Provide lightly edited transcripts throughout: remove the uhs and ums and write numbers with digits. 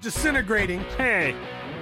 disintegrating. Hey,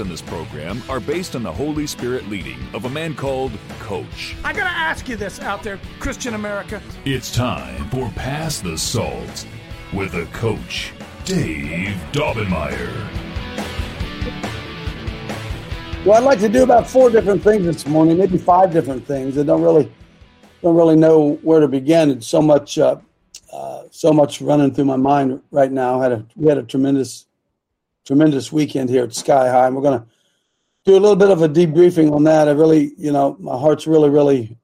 in this program are based on the Holy Spirit leading of a man called Coach. I gotta ask you this out there, Christian America. It's time for Pass the Salt with a coach, Dave Daubenmire. Well, I'd like to do about 4 different things this morning, maybe 5 different things. I don't really know where to begin. It's so much running through my mind right now. We had a tremendous weekend here at Sky High, and we're going to do a little bit of a debriefing on that. I really, my heart's really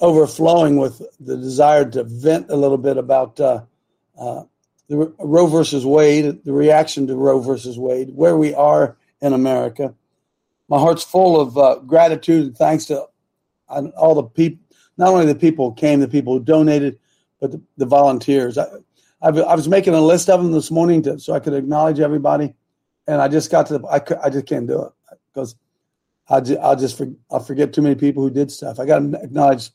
overflowing with the desire to vent a little bit about the Roe versus Wade, the reaction to Roe versus Wade, where we are in America. My heart's full of gratitude and thanks to all the people, not only the people who came, the people who donated, but the volunteers. I was making a list of them this morning so I could acknowledge everybody, and I just got to I just can't do it because I'll forget too many people who did stuff. I got to acknowledge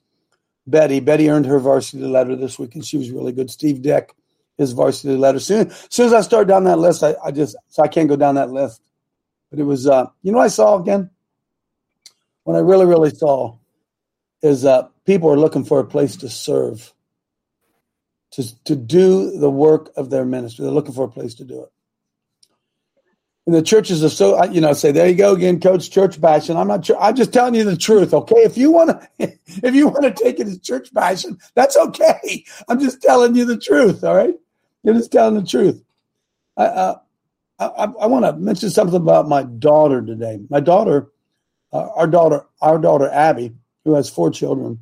Betty. Betty earned her varsity letter this week, and she was really good. Steve Deck, his varsity letter. Soon as I start down that list, I can't go down that list. But it was what I saw again? What I really, really saw is people are looking for a place to serve. To do the work of their ministry. They're looking for a place to do it. And the churches are so, say, there you go again, Coach, church bashing. I'm not sure. I'm just telling you the truth, okay? If you want to take it as church bashing, that's okay. I'm just telling you the truth, all right? You're just telling the truth. I want to mention something about my daughter today. My daughter, our daughter Abby, who has 4 children,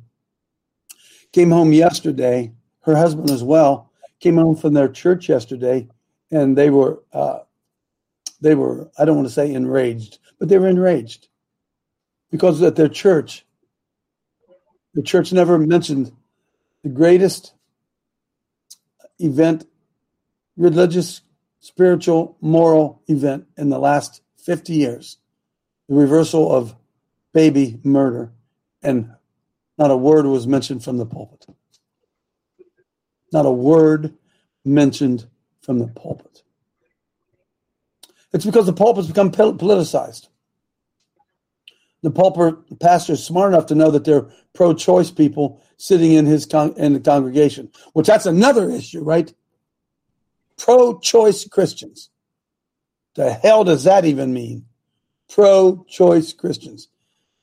came home yesterday. Her husband as well came home from their church yesterday, and they were I don't want to say enraged, but they were enraged because at their church, the church never mentioned the greatest event, religious, spiritual, moral event in the last 50 years, the reversal of baby murder, and not a word was mentioned from the pulpit. Not a word mentioned from the pulpit. It's because the pulpit's become politicized. The pastor is smart enough to know that there are pro-choice people sitting in the congregation, which that's another issue, right? Pro-choice Christians. The hell does that even mean? Pro-choice Christians.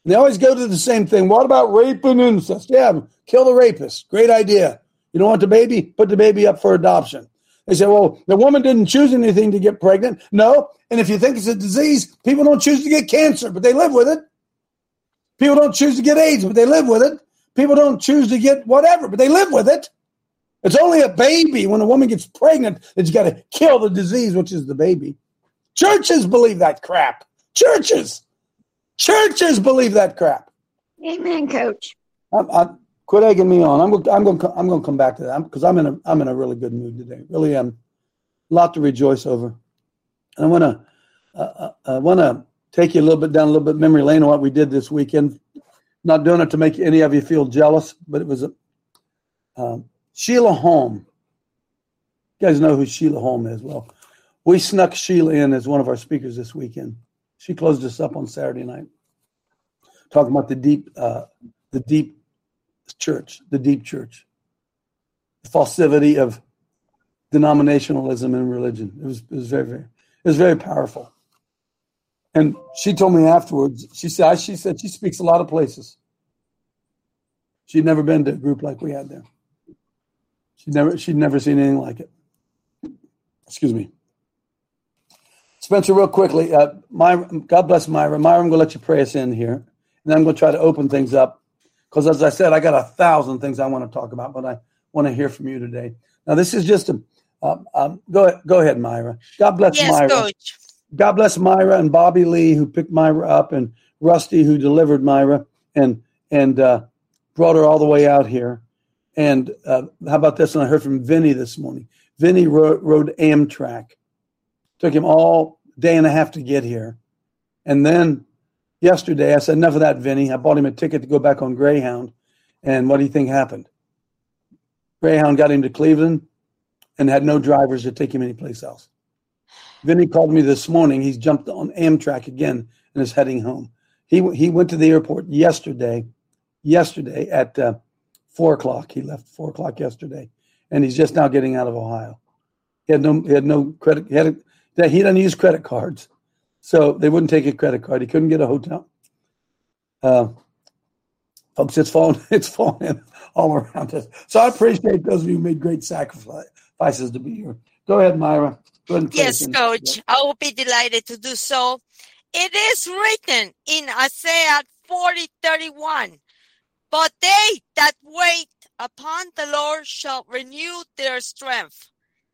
And they always go to the same thing. What about rape and incest? Yeah, kill the rapist. Great idea. You don't want the baby? Put the baby up for adoption. They say, well, the woman didn't choose anything to get pregnant. No, and if you think it's a disease, people don't choose to get cancer, but they live with it. People don't choose to get AIDS, but they live with it. People don't choose to get whatever, but they live with it. It's only a baby when a woman gets pregnant that you got to kill the disease, which is the baby. Churches believe that crap. Churches believe that crap. Amen, Coach. Quit egging me on. I'm going to come back to that because I'm in a really good mood today. Really am. A lot to rejoice over. And I want to take you down a little bit memory lane on what we did this weekend. Not doing it to make any of you feel jealous, but it was Sheila Holm. You guys know who Sheila Holm is. Well, we snuck Sheila in as one of our speakers this weekend. She closed us up on Saturday night, talking about the deep church, the deep church, the falsity of denominationalism and religion. It was very powerful. And she told me afterwards, she said she speaks a lot of places. She'd never been to a group like we had there. She'd never seen anything like it. Excuse me. Spencer, real quickly, Myra, God bless Myra. Myra, I'm going to let you pray us in here, and then I'm going to try to open things up. Because as I said, I got 1,000 things I want to talk about, but I want to hear from you today. Now, this is just a, Go ahead, Myra. God bless Myra. Yes, Coach. God bless Myra and Bobby Lee, who picked Myra up, and Rusty, who delivered Myra and brought her all the way out here. And how about this? And I heard from Vinny this morning. Vinny rode Amtrak. Took him all day and a half to get here. And then yesterday I said, enough of that, Vinny. I bought him a ticket to go back on Greyhound. And what do you think happened? Greyhound got him to Cleveland and had no drivers to take him anyplace else. Vinny called me this morning. He's jumped on Amtrak again and is heading home. He went to the airport yesterday at 4 o'clock. He left 4 o'clock yesterday, and he's just now getting out of Ohio. He had no credit. He doesn't use credit cards, so they wouldn't take a credit card. He couldn't get a hotel. Folks, it's falling all around us. So I appreciate those of you who made great sacrifices to be here. Go ahead, Myra. Go ahead. Yes, Coach. I will be delighted to do so. It is written in Isaiah 40:31. But they that wait upon the Lord shall renew their strength.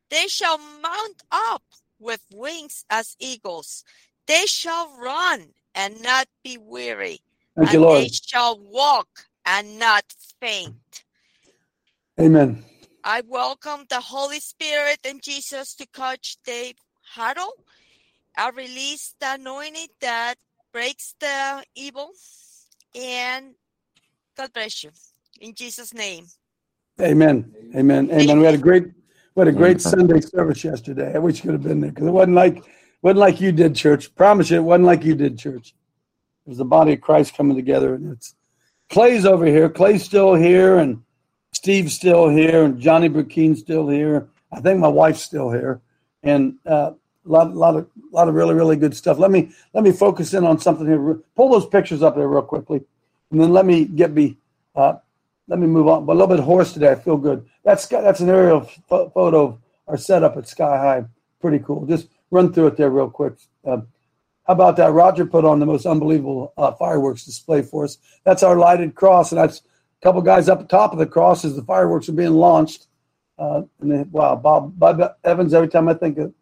They shall mount up with wings as eagles. They shall run and not be weary. Thank you, Lord. They shall walk and not faint. Amen. I welcome the Holy Spirit and Jesus to Coach Dave Huddle. I release the anointing that breaks the evil, and God bless you in Jesus' name. Amen. Amen. Amen. We had a great Sunday service yesterday. I wish you could have been there because it wasn't like you did church. Promise you, it wasn't like you did church. It was the body of Christ coming together, and it's Clay's over here. Clay's still here, and Steve's still here, and Johnny Burkeen's still here. I think my wife's still here, and a lot of really, really good stuff. Let me focus in on something here. Pull those pictures up there real quickly, and then let me move on. But a little bit hoarse today. I feel good. That's an aerial photo of our setup at Sky High. Pretty cool. Just run through it there real quick. How about that? Roger put on the most unbelievable fireworks display for us. That's our lighted cross, and that's a couple guys up at the top of the cross as the fireworks are being launched. And then, wow, Bob Evans. Every time I think of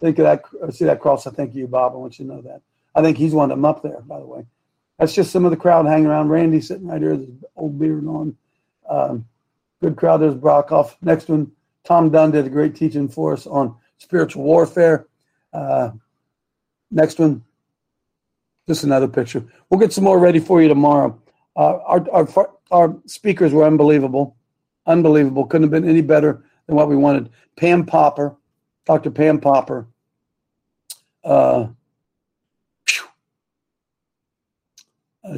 that, I see that cross, I think of you, Bob. I want you to know that. I think he's one of them up there, by the way. That's just some of the crowd hanging around. Randy sitting right here with his old beard on. Good crowd. There's Brockoff. Next one, Tom Dunn did a great teaching for us on spiritual warfare. Next one, just another picture. We'll get some more ready for you tomorrow. Our speakers were unbelievable. Unbelievable. Couldn't have been any better than what we wanted. Pam Popper. Dr. Pam Popper,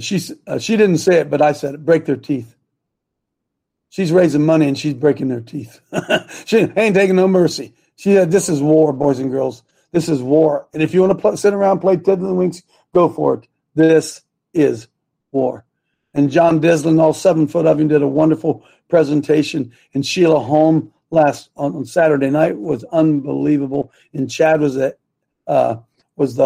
she didn't say it, but I said it, break their teeth. She's raising money, and she's breaking their teeth. She ain't taking no mercy. She said, this is war, boys and girls. This is war. And if you want to sit around and play Tiddling Winks, go for it. This is war. And John Dislin, all 7 foot of him, did a wonderful presentation. And Sheila Holm, on Saturday night, was unbelievable, and Chad was the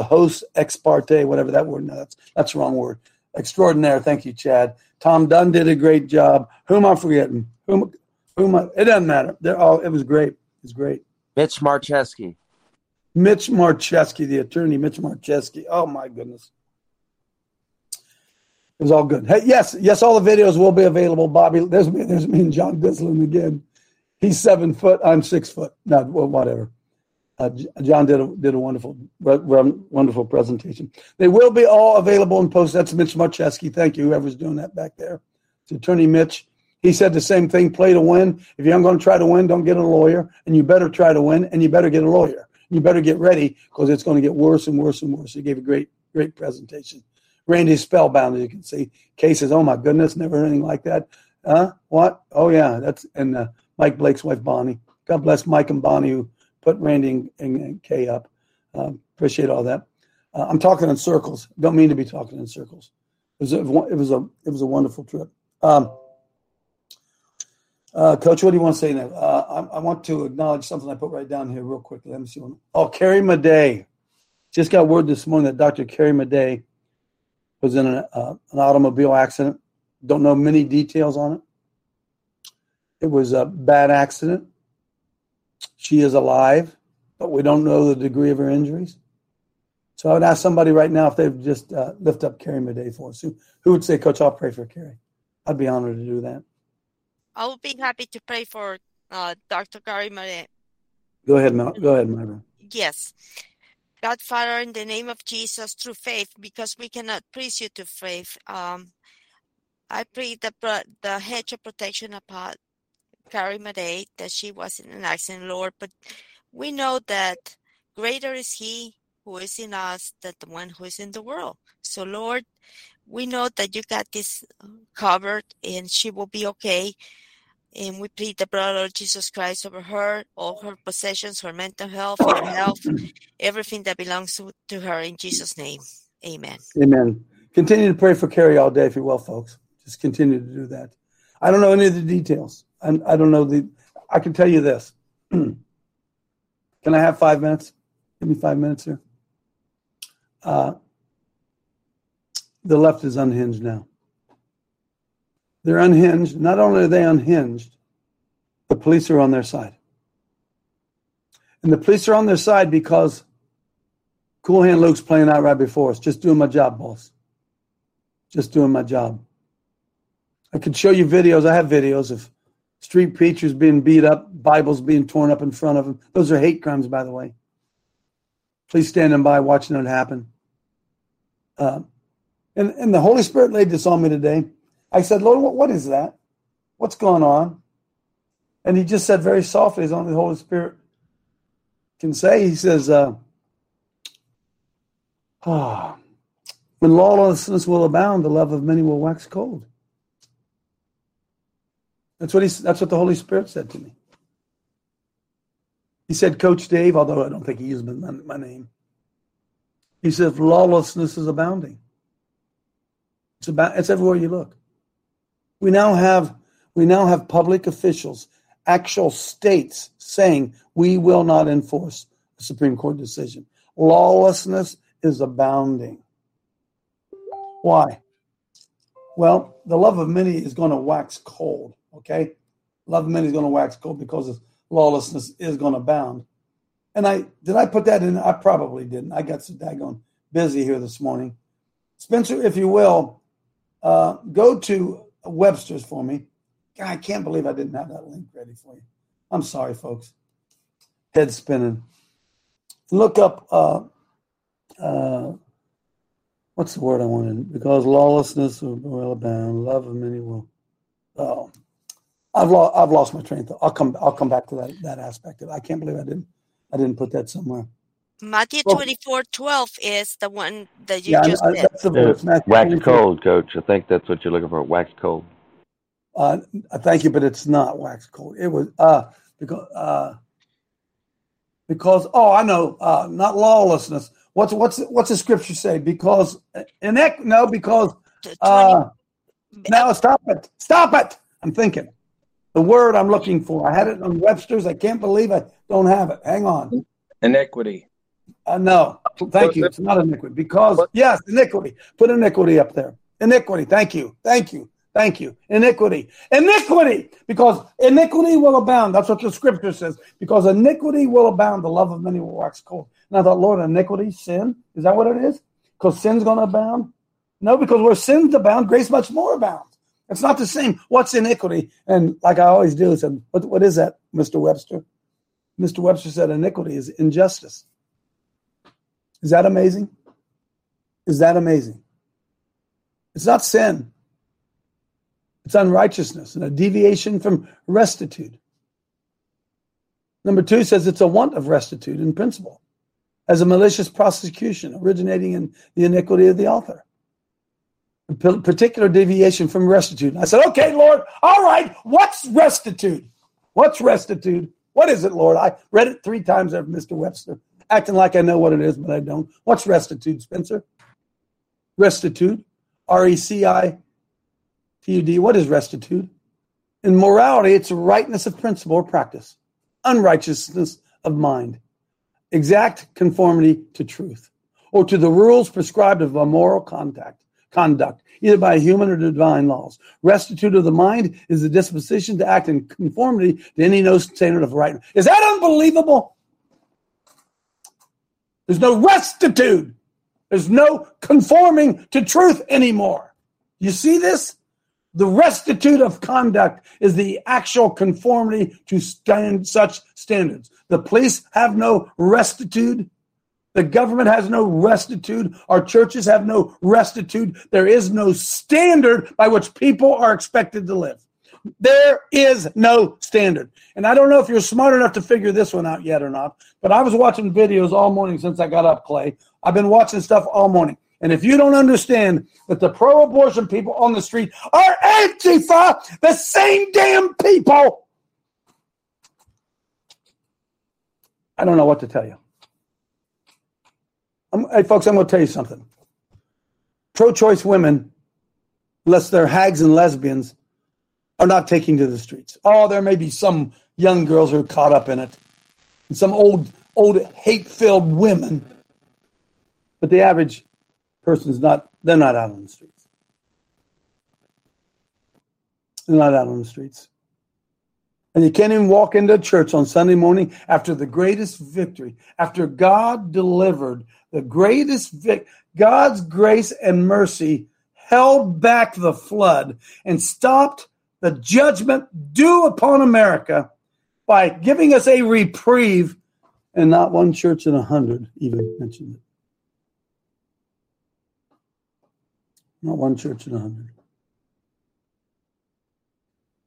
host ex parte, whatever that word. No, that's the wrong word. Extraordinaire. Thank you, Chad. Tom Dunn did a great job. Who am I forgetting? It doesn't matter. They're all. It was great. It's great. Mitch Marcheski, the attorney. Mitch Marcheski. Oh my goodness. It was all good. Hey, yes, all the videos will be available. Bobby, there's me and John Dislin again. He's 7 foot. I'm 6 foot. No, whatever. John did a wonderful presentation. They will be all available and posted. That's Mitch Marcheski. Thank you, whoever's doing that back there. It's Attorney Mitch. He said the same thing, play to win. If you aren't going to try to win, don't get a lawyer. And you better try to win, and you better get a lawyer. You better get ready because it's going to get worse and worse and worse. He gave a great, great presentation. Randy's spellbound, as you can see. Kay says, oh, my goodness, never heard anything like that. What? Oh, yeah, that's – and Mike Blake's wife, Bonnie. God bless Mike and Bonnie, who put Randy and Kay up. Appreciate all that. I'm talking in circles. Don't mean to be talking in circles. It was a wonderful trip. Coach, what do you want to say now? I want to acknowledge something I put right down here real quickly. Let me see one. Oh, Carrie Madej. Just got word this morning that Dr. Carrie Madej was in an automobile accident. Don't know many details on it. It was a bad accident. She is alive, but we don't know the degree of her injuries. So I would ask somebody right now if they would just lift up Carrie Madej for us. Who would say, Coach, I'll pray for Carrie? I'd be honored to do that. I would be happy to pray for Dr. Gary Marais. Go ahead, Mel. Go ahead, Myra. Yes. God, Father, in the name of Jesus, through faith, because we cannot praise you to faith. I pray the hedge of protection upon Carrie Madej, that she was in an accident, Lord. But we know that greater is he who is in us than the one who is in the world. So, Lord, we know that you got this covered and she will be okay. And we plead the blood of Jesus Christ over her, all her possessions, her mental health, her health, everything that belongs to her in Jesus' name. Amen. Amen. Continue to pray for Carrie all day if you will, folks. Just continue to do that. I don't know any of the details. I don't know the. I can tell you this. Can I have 5 minutes? Give me 5 minutes here. The left is unhinged now. They're unhinged. Not only are they unhinged, the police are on their side. And the police are on their side because Cool Hand Luke's playing out right before us. Just doing my job, boss. Just doing my job. I could show you videos. I have videos of street preachers being beat up, Bibles being torn up in front of them. Those are hate crimes, by the way. Please standing by watching it happen. And the Holy Spirit laid this on me today. I said, Lord, what is that? What's going on? And he just said very softly, as only the Holy Spirit can say, he says, when lawlessness will abound, the love of many will wax cold. That's what the Holy Spirit said to me. He said, Coach Dave, although I don't think he used my name, he says, lawlessness is abounding. It's everywhere you look. We now have public officials, actual states saying we will not enforce a Supreme Court decision. Lawlessness is abounding. Why? Well, the love of many is going to wax cold, okay? Love of many is going to wax cold because lawlessness is going to abound. And did I put that in? I probably didn't. I got so daggone busy here this morning. Spencer, if you will, go to Webster's for me. God, I can't believe I didn't have that link ready for you. I'm sorry, folks. Head spinning. Look up, what's the word I wanted? Because lawlessness will abound, love of many will. Oh, I've lost my train of thought. I'll come back to that aspect of it. I can't believe I didn't put that somewhere. Matthew 24:12 is the one that you just said. That's the verse. Wax cold, Coach. I think that's what you're looking for. Wax cold. Thank you, but it's not wax cold. It was because I know not lawlessness. What's the scripture say? Stop it. I'm thinking. The word I'm looking for. I had it on Webster's. I can't believe I don't have it. Hang on. Iniquity. No, thank you. It's not iniquity. Because, yes, iniquity. Put iniquity up there. Iniquity. Thank you. Iniquity. Because iniquity will abound. That's what the scripture says. Because iniquity will abound. The love of many will wax cold. And I thought, Lord, iniquity, sin? Is that what it is? Because sin's going to abound? No, because where sin's abound, grace much more abounds. It's not the same. What's iniquity? And like I always do, I said, what is that, Mr. Webster? Mr. Webster said iniquity is injustice. Is that amazing? It's not sin. It's unrighteousness and a deviation from rectitude. Number 2 says it's a want of rectitude in principle as a malicious prosecution originating in the iniquity of the author. A particular deviation from rectitude. I said, okay, Lord, all right, what's rectitude? What is it, Lord? I read it 3 times over Mr. Webster. Acting like I know what it is, but I don't. What's rectitude, Spencer? Rectitude, R-E-C-I-T-U-D. What is rectitude? In morality, it's rightness of principle or practice, unrighteousness of mind, exact conformity to truth, or to the rules prescribed of a moral conduct. conduct, either by human or divine laws. Rectitude of the mind is the disposition to act in conformity to any known standard of right. Is that unbelievable? There's no rectitude. There's no conforming to truth anymore. You see this? The rectitude of conduct is the actual conformity to such standards. The police have no rectitude. The government has no rectitude. Our churches have no rectitude. There is no standard by which people are expected to live. There is no standard. And I don't know if you're smart enough to figure this one out yet or not, but I was watching videos all morning since I got up, Clay. I've been watching stuff all morning. And if you don't understand that the pro-abortion people on the street are Antifa, the same damn people, I don't know what to tell you. Hey, folks, I'm going to tell you something. Pro-choice women, unless they're hags and lesbians, are not taking to the streets. Oh, there may be some young girls who are caught up in it, and some old hate-filled women. But the average person's not, they're not out on the streets. They're not out on the streets. And you can't even walk into a church on Sunday morning after the greatest victory, after God delivered the greatest victory. God's grace and mercy held back the flood and stopped the judgment due upon America by giving us a reprieve, and not one church in 100 even mentioned it. Not one church in 100.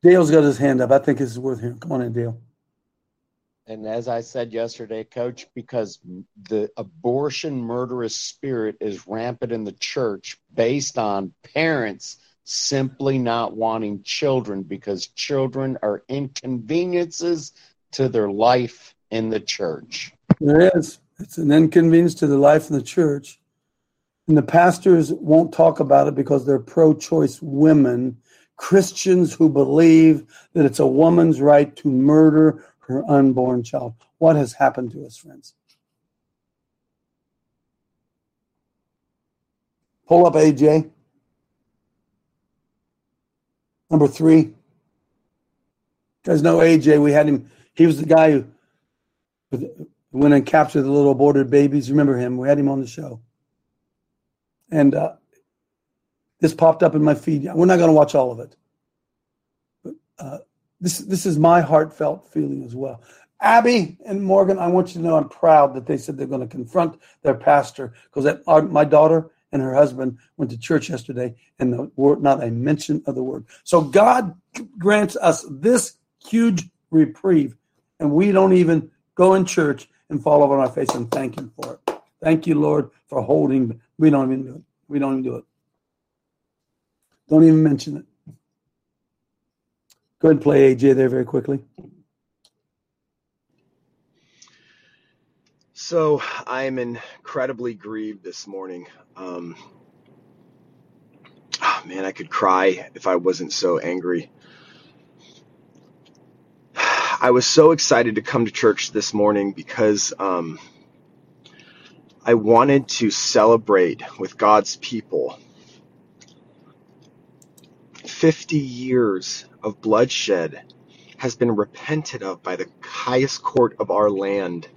Dale's got his hand up. I think this is worth hearing. Come on in, Dale. And as I said yesterday, Coach, because the abortion murderous spirit is rampant in the church based on parents simply not wanting children because children are inconveniences to their life in the church. There is. It's an inconvenience to the life in the church. And the pastors won't talk about it because they're pro-choice women, Christians who believe that it's a woman's right to murder her unborn child. What has happened to us, friends? Pull up AJ. Number 3. You guys know AJ. We had him. He was the guy who went and captured the little aborted babies. Remember him? We had him on the show. And this popped up in my feed. We're not going to watch all of it. But this is my heartfelt feeling as well. Abby and Morgan, I want you to know I'm proud that they said they're going to confront their pastor because my daughter and her husband went to church yesterday and the word, not a mention of the word. So God grants us this huge reprieve, and we don't even go in church and fall over on our face and thank him for it. Thank you, Lord, for holding. We don't even do it. We don't even do it. Don't even mention it. Go ahead and play AJ there very quickly. So I am incredibly grieved this morning. Man, I could cry if I wasn't so angry. I was so excited to come to church this morning because I wanted to celebrate with God's people 50 years of bloodshed has been repented of by the highest court of our land.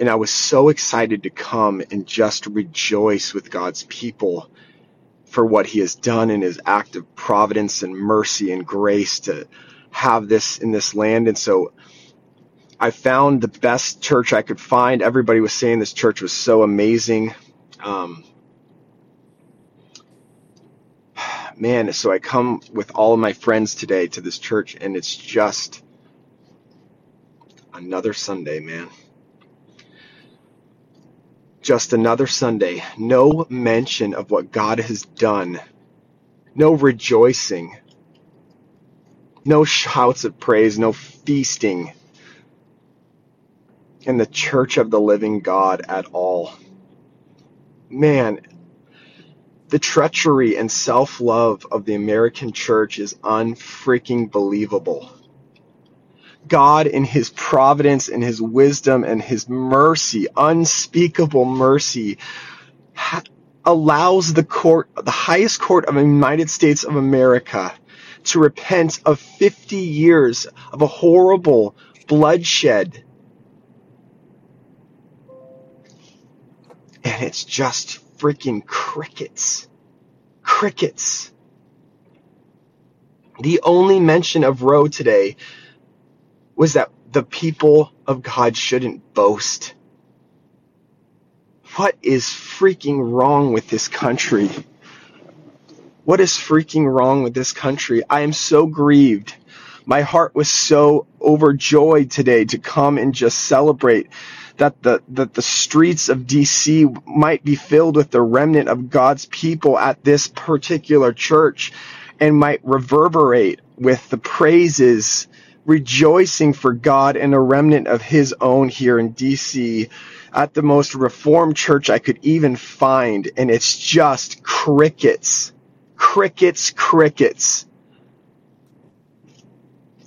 And I was so excited to come and just rejoice with God's people for what he has done in his act of providence and mercy and grace to have this in this land. And so I found the best church I could find. Everybody was saying this church was so amazing. Man, so I come with all of my friends today to this church, and it's just another Sunday, man. Just another Sunday. No mention of what God has done. No rejoicing. No shouts of praise. No feasting. In the church of the living God at all. Man, the treachery and self-love of the American church is unfreaking believable. God in his providence and his wisdom and his mercy, unspeakable mercy, allows the court, the highest court of the United States of America, to repent of 50 years of a horrible bloodshed. And it's just freaking crickets. Crickets. The only mention of Roe today was that the people of God shouldn't boast. What is freaking wrong with this country? What is freaking wrong with this country? I am so grieved. My heart was so overjoyed today to come and just celebrate that the streets of D.C. might be filled with the remnant of God's people at this particular church and might reverberate with the praises, rejoicing for God and a remnant of his own here in D.C. at the most reformed church I could even find. And it's just crickets. Crickets, crickets.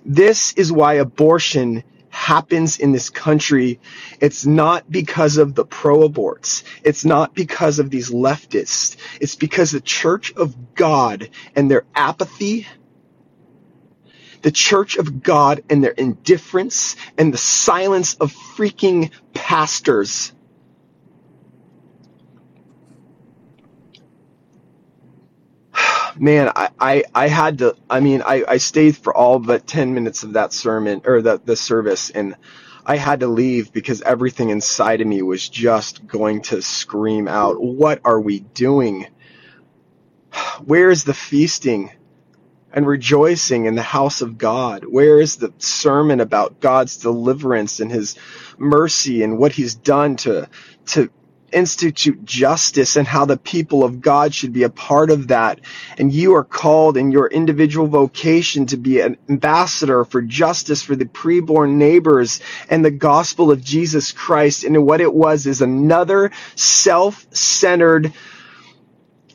This is why abortion happens in this country. It's not because of the pro-aborts. It's not because of these leftists. It's because the Church of God and their apathy, the Church of God and their indifference, and the silence of freaking pastors. Man, I had to, I stayed for all but 10 minutes of that sermon, or the service, and I had to leave because everything inside of me was just going to scream out, what are we doing? Where is the feasting and rejoicing in the house of God? Where is the sermon about God's deliverance and his mercy and what he's done to institute justice and how the people of God should be a part of that? And you are called in your individual vocation to be an ambassador for justice for the preborn neighbors and the gospel of Jesus Christ. And what it was is another self-centered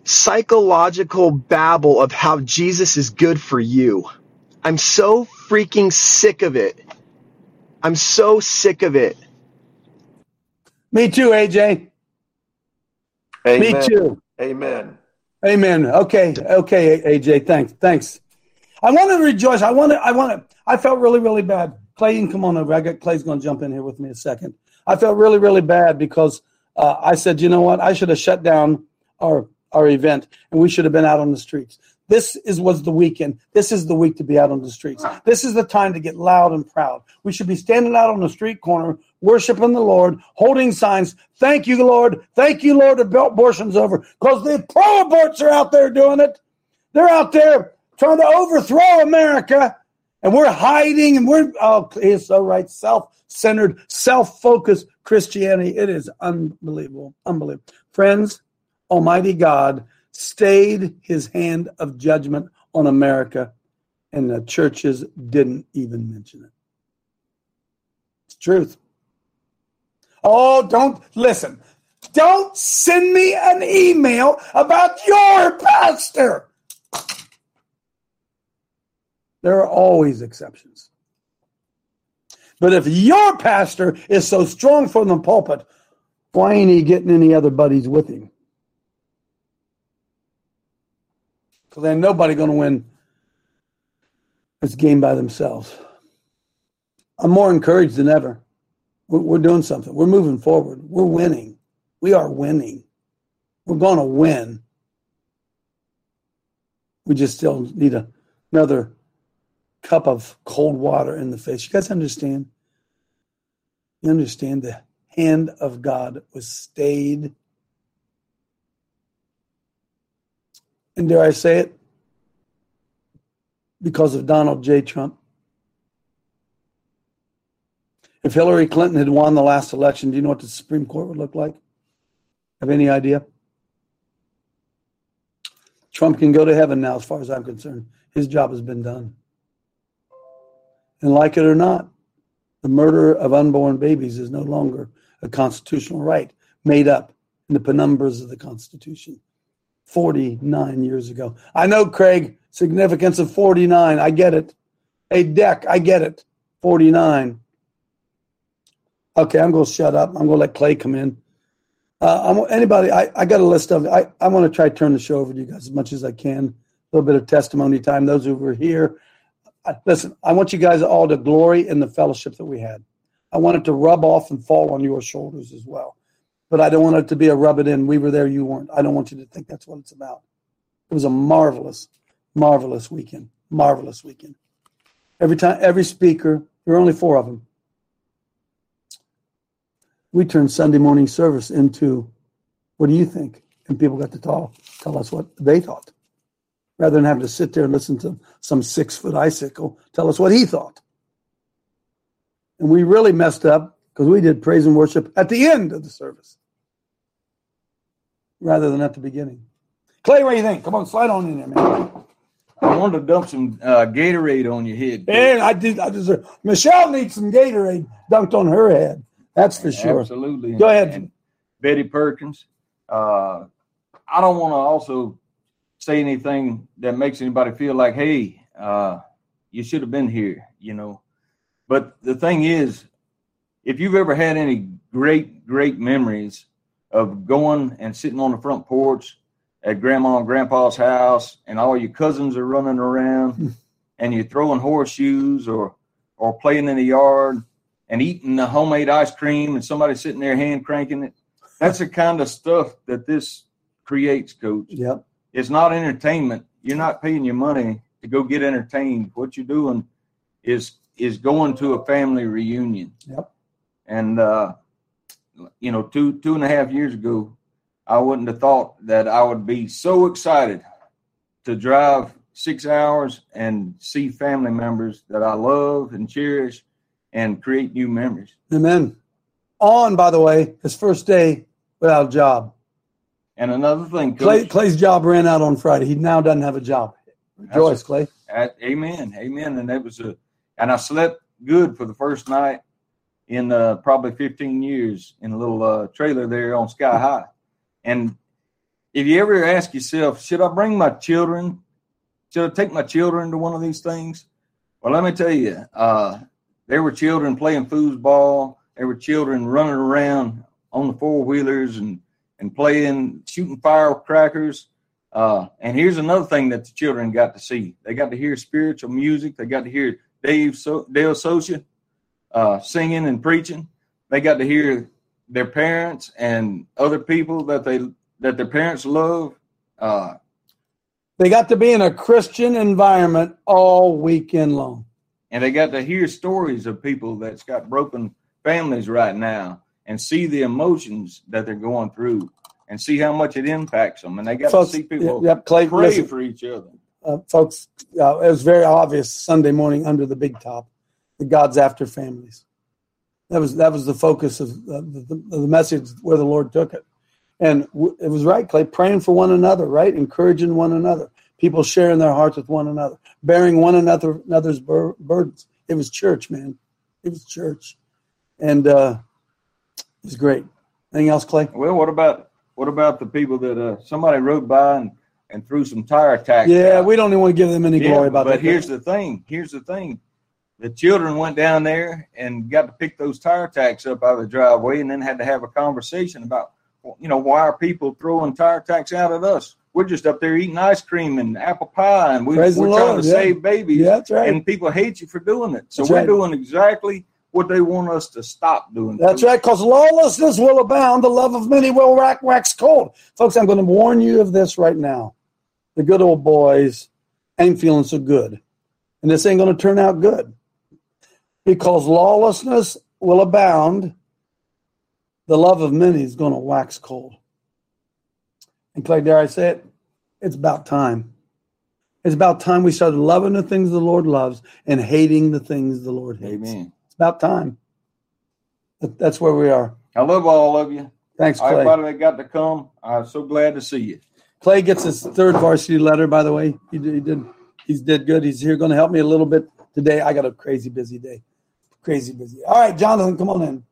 psychological babble of how Jesus is good for you. I'm so freaking sick of it. I'm so sick of it. Me too, AJ. Amen. Me too. Amen. Amen. Okay. Okay, AJ. Thanks. Thanks. I want to rejoice. I want to. I felt really, really bad. Clay, you can come on over. Clay's going to jump in here with me a second. I felt really, really bad because I said, you know what? I should have shut down our event, and we should have been out on the streets. This was the weekend. This is the week to be out on the streets. This is the time to get loud and proud. We should be standing out on the street corner, worshiping the Lord, holding signs. Thank you, Lord. Thank you, Lord, that abortion's over. Because the pro-aborts are out there doing it. They're out there trying to overthrow America. And we're hiding. And we're, oh, he's so right, self-centered, self-focused Christianity. It is unbelievable. Unbelievable. Friends, Almighty God stayed his hand of judgment on America, and the churches didn't even mention it. It's truth. Oh, don't listen. Don't send me an email about your pastor. There are always exceptions. But if your pastor is so strong from the pulpit, why ain't he getting any other buddies with him? Because then nobody going to win this game by themselves. I'm more encouraged than ever. We're doing something. We're moving forward. We're winning. We are winning. We're going to win. We just still need another cup of cold water in the face. You guys understand? You understand the hand of God was stayed. And dare I say it, because of Donald J. Trump. If Hillary Clinton had won the last election, do you know what the Supreme Court would look like? Have any idea? Trump can go to heaven now, as far as I'm concerned. His job has been done. And like it or not, the murder of unborn babies is no longer a constitutional right made up in the penumbras of the Constitution. 49 years ago. I know, Craig, significance of 49. I get it. Hey, Deck, I get it. 49. Okay, I'm going to shut up. I'm going to let Clay come in. Anybody, I got a list of them. I want to try to turn the show over to you guys as much as I can. A little bit of testimony time. Those who were here, listen, I want you guys all to glory in the fellowship that we had. I want it to rub off and fall on your shoulders as well. But I don't want it to be a rub it in. We were there, you weren't. I don't want you to think that's what it's about. It was a marvelous, marvelous weekend. Marvelous weekend. Every time, every speaker, there were only four of them. We turned Sunday morning service into, what do you think? And people got to tell us what they thought, rather than having to sit there and listen to some 6-foot icicle tell us what he thought. And we really messed up because we did praise and worship at the end of the service rather than at the beginning. Clay, what do you think? Come on, slide on in there, man. I wanted to dump some Gatorade on your head. And I did. I deserve. Michelle needs some Gatorade dumped on her head. That's for sure. Absolutely. Go ahead. And Betty Perkins. I don't want to also say anything that makes anybody feel like, hey, you should have been here, you know. But the thing is, if you've ever had any great, great memories of going and sitting on the front porch at Grandma and Grandpa's house and all your cousins are running around and you're throwing horseshoes or playing in the yard and eating the homemade ice cream and somebody sitting there hand cranking it, that's the kind of stuff that this creates, Coach. Yep. It's not entertainment. You're not paying your money to go get entertained. What you're doing is going to a family reunion. Yep. And, you know, two and a half years ago, I wouldn't have thought that I would be so excited to drive 6 hours and see family members that I love and cherish and create new memories. Amen. On, by the way, his first day without a job. And another thing, Coach, Clay's job ran out on Friday. He now doesn't have a job. Rejoice, Clay. Amen. Amen. And that was and I slept good for the first night in probably 15 years in a little trailer there on Sky High. And if you ever ask yourself, should I bring my children? Should I take my children to one of these things? Well, let me tell you, there were children playing foosball. There were children running around on the four-wheelers and playing, shooting firecrackers. And here's another thing that the children got to see. They got to hear spiritual music. They got to hear Dale Socia singing and preaching. They got to hear their parents and other people that their parents love. They got to be in a Christian environment all weekend long. And they got to hear stories of people that's got broken families right now and see the emotions that they're going through and see how much it impacts them. And they got folks, to see people pray for each other. Folks, it was very obvious Sunday morning under the big top that God's after families. That was the focus of the message where the Lord took it. And it was right, Clay, praying for one another, right? Encouraging one another. People sharing their hearts with one another. Bearing one another's burdens. It was church, man. It was church. And it was great. Anything else, Clay? Well, what about the people that somebody rode by and threw some tire tacks? Yeah, out? We don't even want to give them any glory about that. But here's the thing. The children went down there and got to pick those tire tacks up out of the driveway and then had to have a conversation about, you know, why are people throwing tire tacks out at us? We're just up there eating ice cream and apple pie, and we're trying to save babies, that's right. And people hate you for doing it. So we're doing exactly what they want us to stop doing. That's right, because lawlessness will abound. The love of many will wax cold. Folks, I'm going to warn you of this right now. The good old boys ain't feeling so good, and this ain't going to turn out good. Because lawlessness will abound, the love of many is going to wax cold. And Clay, dare I say it, it's about time. It's about time we started loving the things the Lord loves and hating the things the Lord hates. Amen. It's about time. That's where we are. I love all of you. Thanks, Clay. Everybody that got to come, I'm so glad to see you. Clay gets his third varsity letter, by the way. He did good. He's here going to help me a little bit today. I got a crazy busy day. Crazy busy. All right, Jonathan, come on in.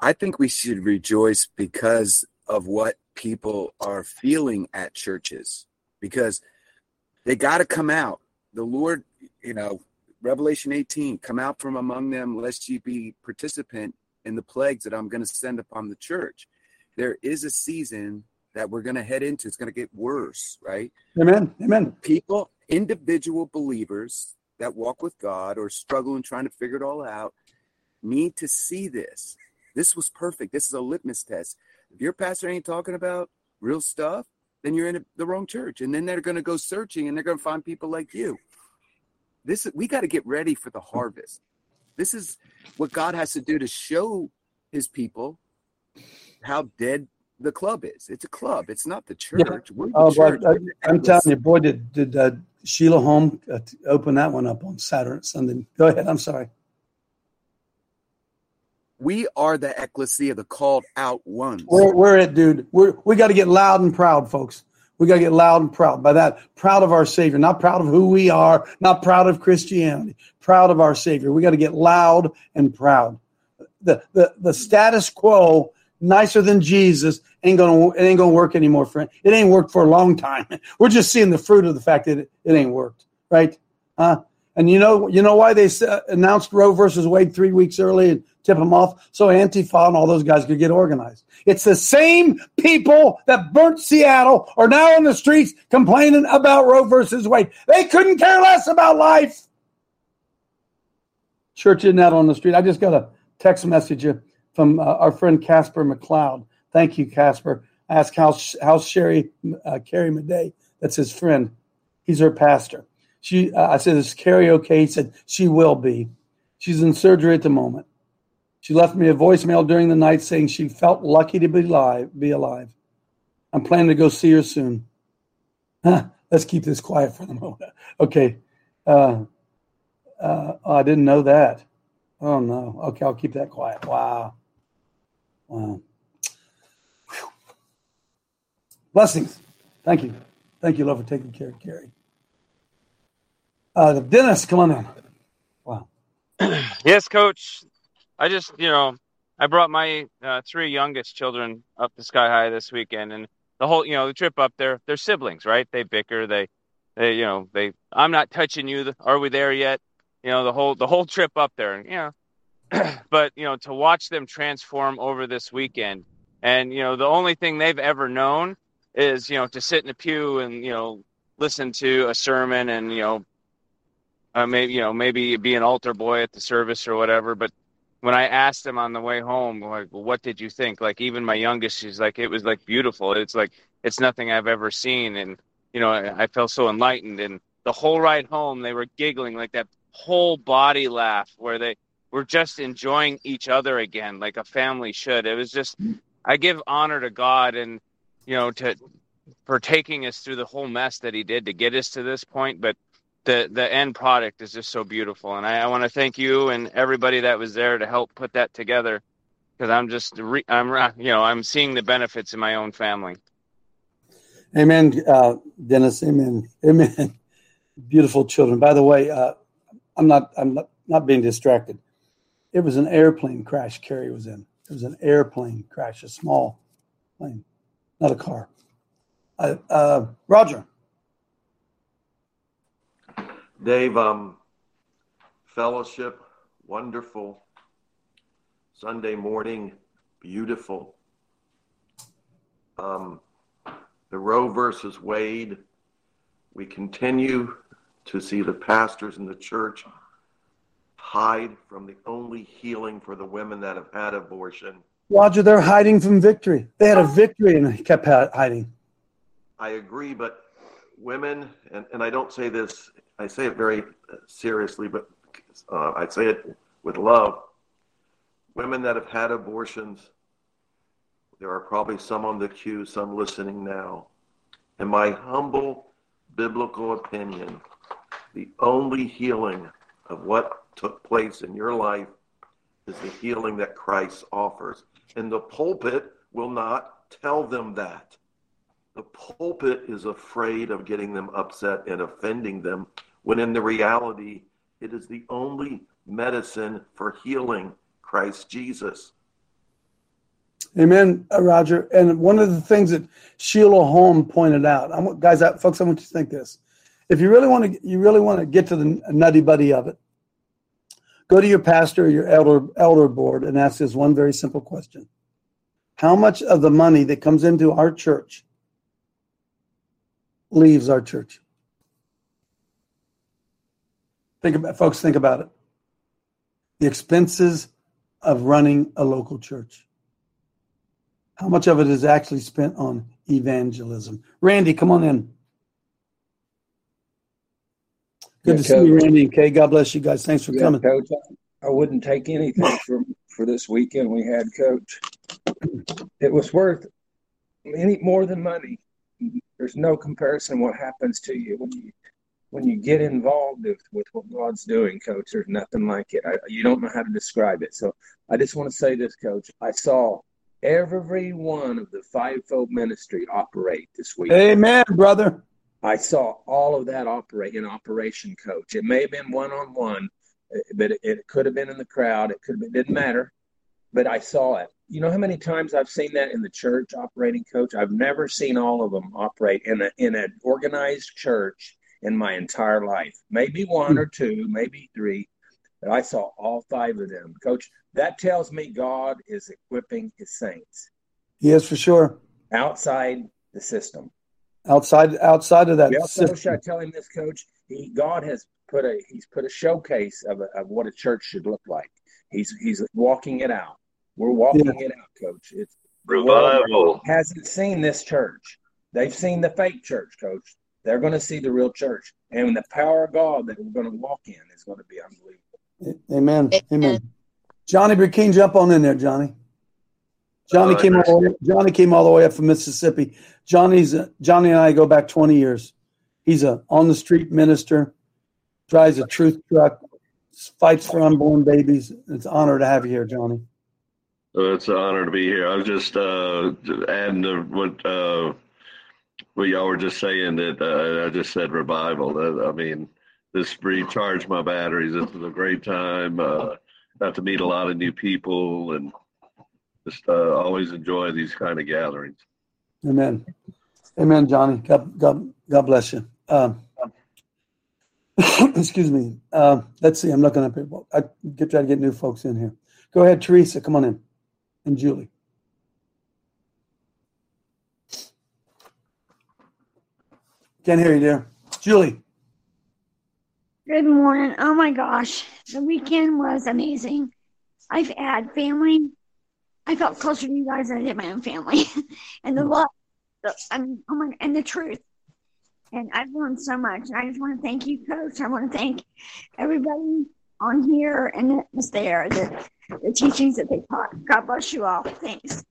I think we should rejoice because of what people are feeling at churches, because they got to come out. The Lord, you know, Revelation 18, come out from among them, lest ye be participant in the plagues that I'm going to send upon the church. There is a season that we're going to head into. It's going to get worse, right? Amen. Amen. People, individual believers that walk with God or struggle and trying to figure it all out need to see this. This was perfect. This is a litmus test. If your pastor ain't talking about real stuff, then you're in the wrong church. And then they're going to go searching and they're going to find people like you. This, we got to get ready for the harvest. This is what God has to do to show his people how dead the club is. It's a club. It's not the church. Yeah. We're the church. I'm telling you, boy, did Sheila Holm open that one up on Saturday, Sunday. Go ahead. I'm sorry. We are the ecclesia, the called out ones. We're it, dude. We got to get loud and proud, folks. We got to get loud and proud by that. Proud of our Savior, not proud of who we are, not proud of Christianity, proud of our Savior. We got to get loud and proud. The status quo, nicer than Jesus, ain't gonna work anymore, friend. It ain't worked for a long time. We're just seeing the fruit of the fact that it ain't worked, right? And you know why they announced Roe versus Wade 3 weeks early and tip them off? So Antifa and all those guys could get organized. It's the same people that burnt Seattle are now on the streets complaining about Roe versus Wade. They couldn't care less about life. Church isn't out on the street. I just got a text message from our friend Casper McLeod. Thank you, Casper. I asked how's Carrie Madej. That's his friend. He's her pastor. I said, is Carrie okay? He said, she will be. She's in surgery at the moment. She left me a voicemail during the night saying she felt lucky to be alive. I'm planning to go see her soon. Let's keep this quiet for the moment. Okay. I didn't know that. Oh, no. Okay, I'll keep that quiet. Wow. Whew. Blessings. Thank you. Thank you, Lord, for taking care of Carrie. Dennis, come on in. Wow. Yes, Coach. I just, I brought my three youngest children up to Sky High this weekend, and the whole, the trip up there, they're siblings, right? They bicker. They I'm not touching you. Are we there yet? The whole trip up there, and but to watch them transform over this weekend, and the only thing they've ever known is to sit in a pew and listen to a sermon and maybe be an altar boy at the service or whatever. But when I asked him on the way home, like, well, what did you think? Like, even my youngest, she's like, it was like beautiful. It's like, it's nothing I've ever seen. And, I felt so enlightened. And the whole ride home, they were giggling, like that whole body laugh where they were just enjoying each other again, like a family should. It was just, I give honor to God and, for taking us through the whole mess that he did to get us to this point. But the end product is just so beautiful. And I want to thank you and everybody that was there to help put that together. Cause I'm just, I'm seeing the benefits in my own family. Amen. Dennis. Amen. Amen. Beautiful children. By the way, I'm not being distracted. It was an airplane crash Carrie was in. It was an airplane crash, a small plane, not a car. Roger. Dave, fellowship, wonderful. Sunday morning, beautiful. The Roe versus Wade, we continue to see the pastors in the church hide from the only healing for the women that have had abortion. Roger, they're hiding from victory. They had a victory and kept hiding. I agree, but women, and I don't say this, I say it very seriously, but I say it with love. Women that have had abortions, there are probably some on the queue, some listening now. In my humble biblical opinion, the only healing of what took place in your life is the healing that Christ offers. And the pulpit will not tell them that. The pulpit is afraid of getting them upset and offending them, when in the reality, it is the only medicine for healing, Christ Jesus. Amen, Roger. And one of the things that Sheila Holm pointed out, folks, I want you to think this. If you really want to get to the nutty buddy of it, Go to your pastor or your elder board and ask this one very simple question. How much of the money that comes into our church leaves our church? Folks, think about it. The expenses of running a local church. How much of it is actually spent on evangelism? Randy, come on in. Good to see you, Randy and Kay. God bless you guys. Thanks for coming. Coach, I wouldn't take anything for this weekend we had, Coach. It was worth any more than money. There's no comparison what happens to you when you get involved with what God's doing, Coach. There's nothing like it. You don't know how to describe it. So I just want to say this, Coach. I saw every one of the fivefold ministry operate this week. Amen, brother. I saw all of that operate in operation, Coach. It may have been one-on-one, but it could have been in the crowd. It could have been, it didn't matter, but I saw it. You know how many times I've seen that in the church operating, Coach? I've never seen all of them operate in an organized church in my entire life. Maybe one or two, maybe three, but I saw all five of them. Coach, that tells me God is equipping his saints. Yes, for sure. Outside the system. Outside of that. We also should tell him this, Coach. God has put a showcase of what a church should look like. He's walking it out. We're walking it out, Coach. It's revival. Hasn't seen this church. They've seen the fake church, Coach. They're going to see the real church, and the power of God that we're going to walk in is going to be unbelievable. Amen. Johnny Burkeen, jump on in there, Johnny. Johnny came all the way up from Mississippi. Johnny and I go back 20 years. He's a on-the-street minister, drives a truth truck, fights for unborn babies. It's an honor to have you here, Johnny. Well, it's an honor to be here. I was just adding to what y'all were just saying, that I just said revival. I mean, this recharged my batteries. This was a great time. Got to meet a lot of new people and just always enjoy these kind of gatherings. Amen, Johnny. God bless you. Excuse me. Let's see. I'm looking up people. I try to get new folks in here. Go ahead, Teresa. Come on in, and Julie. Can't hear you, dear. Julie. Good morning. Oh my gosh, the weekend was amazing. I've had family. I felt closer to you guys than I did my own family, and the love, and the truth. And I've learned so much. And I just want to thank you, Coach. I want to thank everybody on here and that was there, the teachings that they taught. God bless you all. Thanks.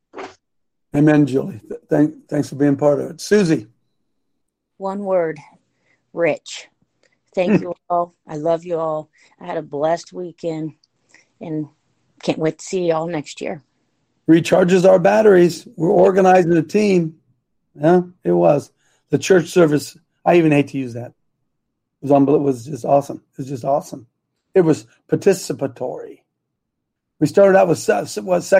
Amen, Julie. Thanks for being part of it, Susie. One word, rich. Thank you all. I love you all. I had a blessed weekend and can't wait to see you all next year. Recharges our batteries. We're organizing a team. Yeah, it was. The church service, I even hate to use that. It was just awesome. It was participatory. We started out with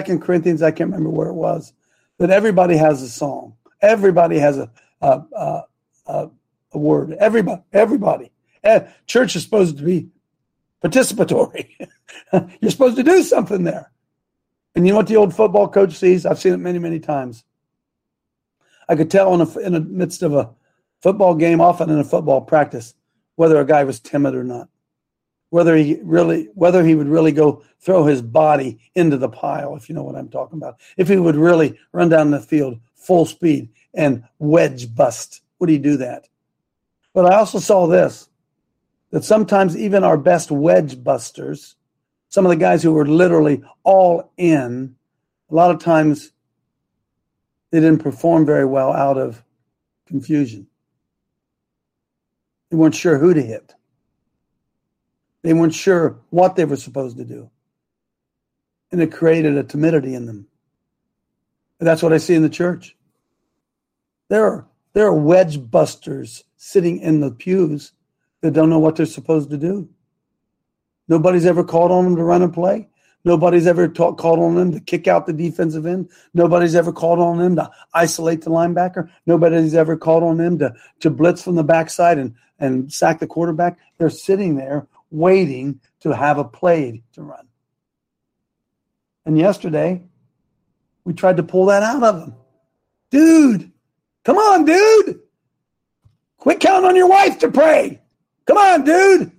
2 Corinthians, I can't remember where it was, but everybody has a song. Everybody has a word. Everybody. Church is supposed to be participatory. You're supposed to do something there. And you know what the old football coach sees? I've seen it many, many times. I could tell in the midst of a football game, often in a football practice, whether a guy was timid or not, whether he would really go throw his body into the pile, if you know what I'm talking about, if he would really run down the field full speed and wedge bust. Would he do that? But I also saw this, that sometimes even our best wedge busters, some of the guys who were literally all in, a lot of times they didn't perform very well out of confusion. They weren't sure who to hit. They weren't sure what they were supposed to do. And it created a timidity in them. And that's what I see in the church. There are wedge busters sitting in the pews that don't know what they're supposed to do. Nobody's ever called on them to run and play. Nobody's ever called on them to kick out the defensive end. Nobody's ever called on them to isolate the linebacker. Nobody's ever called on them to blitz from the backside and sack the quarterback. They're sitting there waiting to have a play to run. And yesterday, we tried to pull that out of them. Dude, come on, dude. Quit counting on your wife to pray. Come on, dude.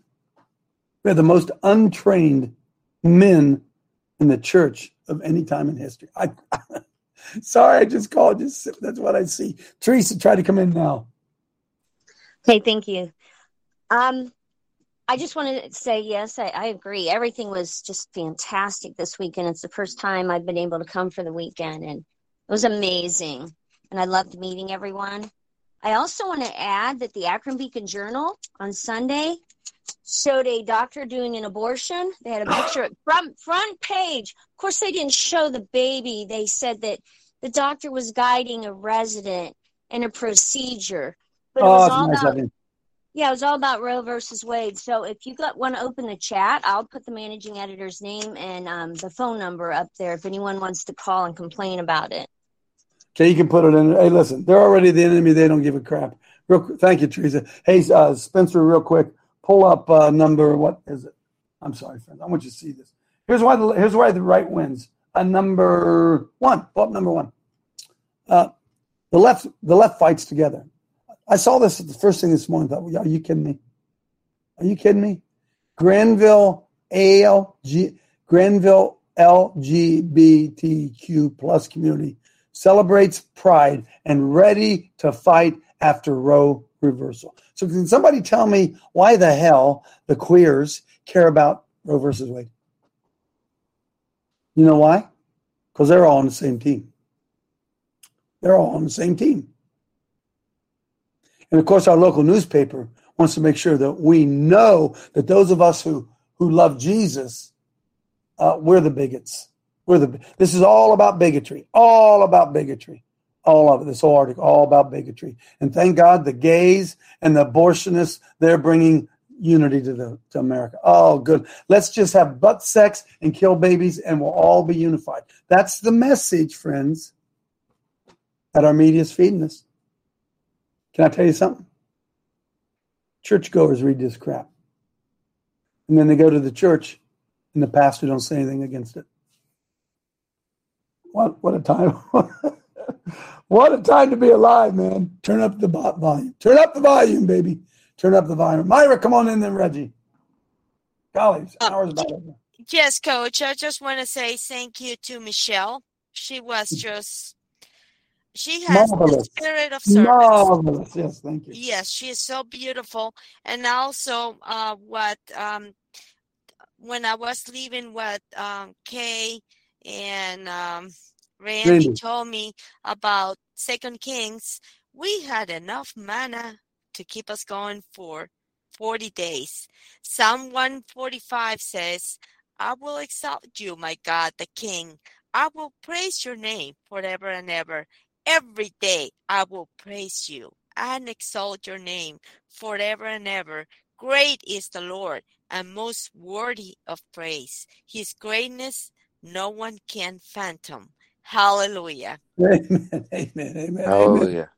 We had the most untrained men in the church of any time in history. Sorry, I just called. That's what I see. Teresa, try to come in now. Hey, thank you. I just wanted to say, yes, I agree. Everything was just fantastic this weekend. It's the first time I've been able to come for the weekend, and it was amazing. And I loved meeting everyone. I also want to add that the Akron Beacon Journal on Sunday showed a doctor doing an abortion. They had a picture from front page. Of course, they didn't show the baby. They said that the doctor was guiding a resident in a procedure. But it was all about Roe versus Wade. So if you want to open the chat, I'll put the managing editor's name and the phone number up there if anyone wants to call and complain about it. Okay, you can put it in. Hey, listen, they're already the enemy. They don't give a crap. Thank you, Teresa. Hey, Spencer, real quick, pull up number. What is it? I'm sorry, friends. I want you to see this. Here's why the right wins. Number one. Pull up number one. The left fights together. I saw this at the first thing this morning. I thought, are you kidding me? Are you kidding me? Granville LGBTQ plus community celebrates pride and ready to fight after Roe reversal. So can somebody tell me why the hell the queers care about Roe versus Wade? You know why? Because they're all on the same team. They're all on the same team. And, of course, our local newspaper wants to make sure that we know that those of us who love Jesus, we're the bigots. This is all about bigotry, all about bigotry, all of it, this whole article, all about bigotry. And thank God the gays and the abortionists, they're bringing unity to America. Oh, good. Let's just have butt sex and kill babies, and we'll all be unified. That's the message, friends, that our media's feeding us. Can I tell you something? Churchgoers read this crap. And then they go to the church, and the pastor don't say anything against it. What a time. What a time to be alive, man. Turn up the volume. Turn up the volume, baby. Turn up the volume. Myra, come on in then, Reggie. Golly, hours about it. Yes, Coach. I just want to say thank you to Michelle. She was just... She has marvelous. The spirit of service. Marvelous. Yes, thank you. Yes, she is so beautiful. And also when I was leaving, what Kay and Randy told me about 2 Kings, we had enough manna to keep us going for 40 days. Psalm 145 says, I will exalt you, my God, the King. I will praise your name forever and ever. Every day I will praise you and exalt your name forever and ever. Great is the Lord and most worthy of praise. His greatness no one can fathom. Hallelujah. Amen, amen, amen. Hallelujah.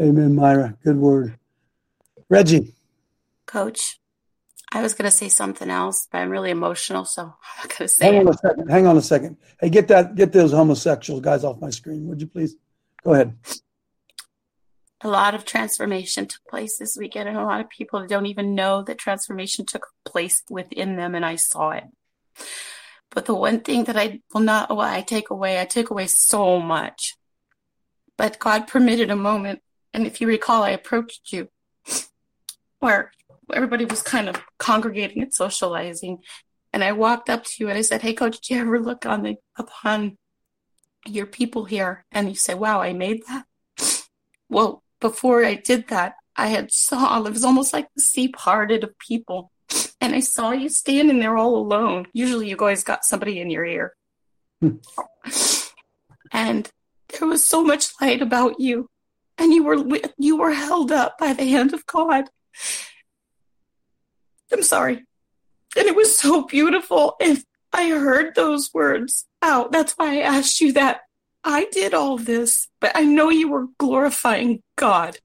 Amen, Myra. Good word. Reggie. Coach, I was going to say something else, but I'm really emotional, so I'm not going to say it. Hang on a second. Hey, get those homosexual guys off my screen, would you please? Go ahead. A lot of transformation took place this weekend, and a lot of people don't even know that transformation took place within them, and I saw it. But the one thing that I take away so much. But God permitted a moment, and if you recall, I approached you where everybody was kind of congregating and socializing, and I walked up to you and I said, hey, Coach, do you ever look upon your people here and you say, wow, I made that? Well, before I did that, it was almost like the sea parted of people. And I saw you standing there all alone. Usually you guys got somebody in your ear. And there was so much light about you. And you were held up by the hand of God. I'm sorry. And it was so beautiful. And I heard those words out. That's why I asked you that. I did all this, but I know you were glorifying God.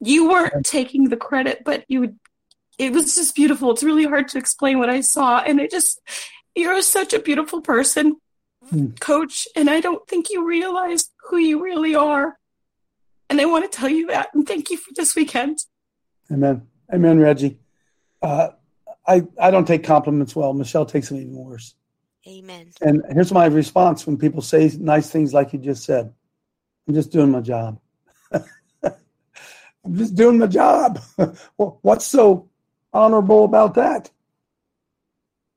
You weren't taking the credit, but you it was just beautiful. It's really hard to explain what I saw. And it just, you're such a beautiful person, Coach, and I don't think you realize who you really are. And I want to tell you that. And thank you for this weekend. Amen. Amen, Reggie. I don't take compliments well. Michelle takes them even worse. Amen. And here's my response when people say nice things like you just said. I'm just doing my job. I'm just doing my job. What's so honorable about that?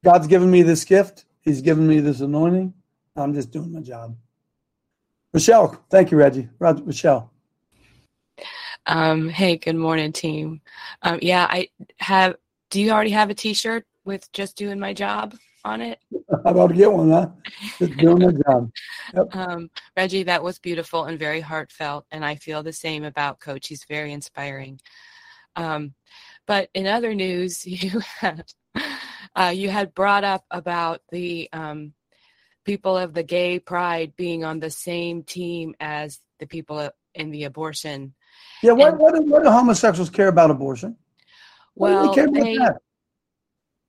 God's given me this gift. He's given me this anointing. I'm just doing my job. Michelle, thank you, Reggie. Roger, Michelle. Hey, good morning, team. Do you already have a T-shirt with "Just Doing My Job" on it? I'm about to get one, huh? Just doing my job. Yep. Reggie, that was beautiful and very heartfelt, and I feel the same about Coach. He's very inspiring. But in other news, you had brought up about the people of the gay pride being on the same team as the people in the abortion. Yeah, what do homosexuals care about abortion? Well,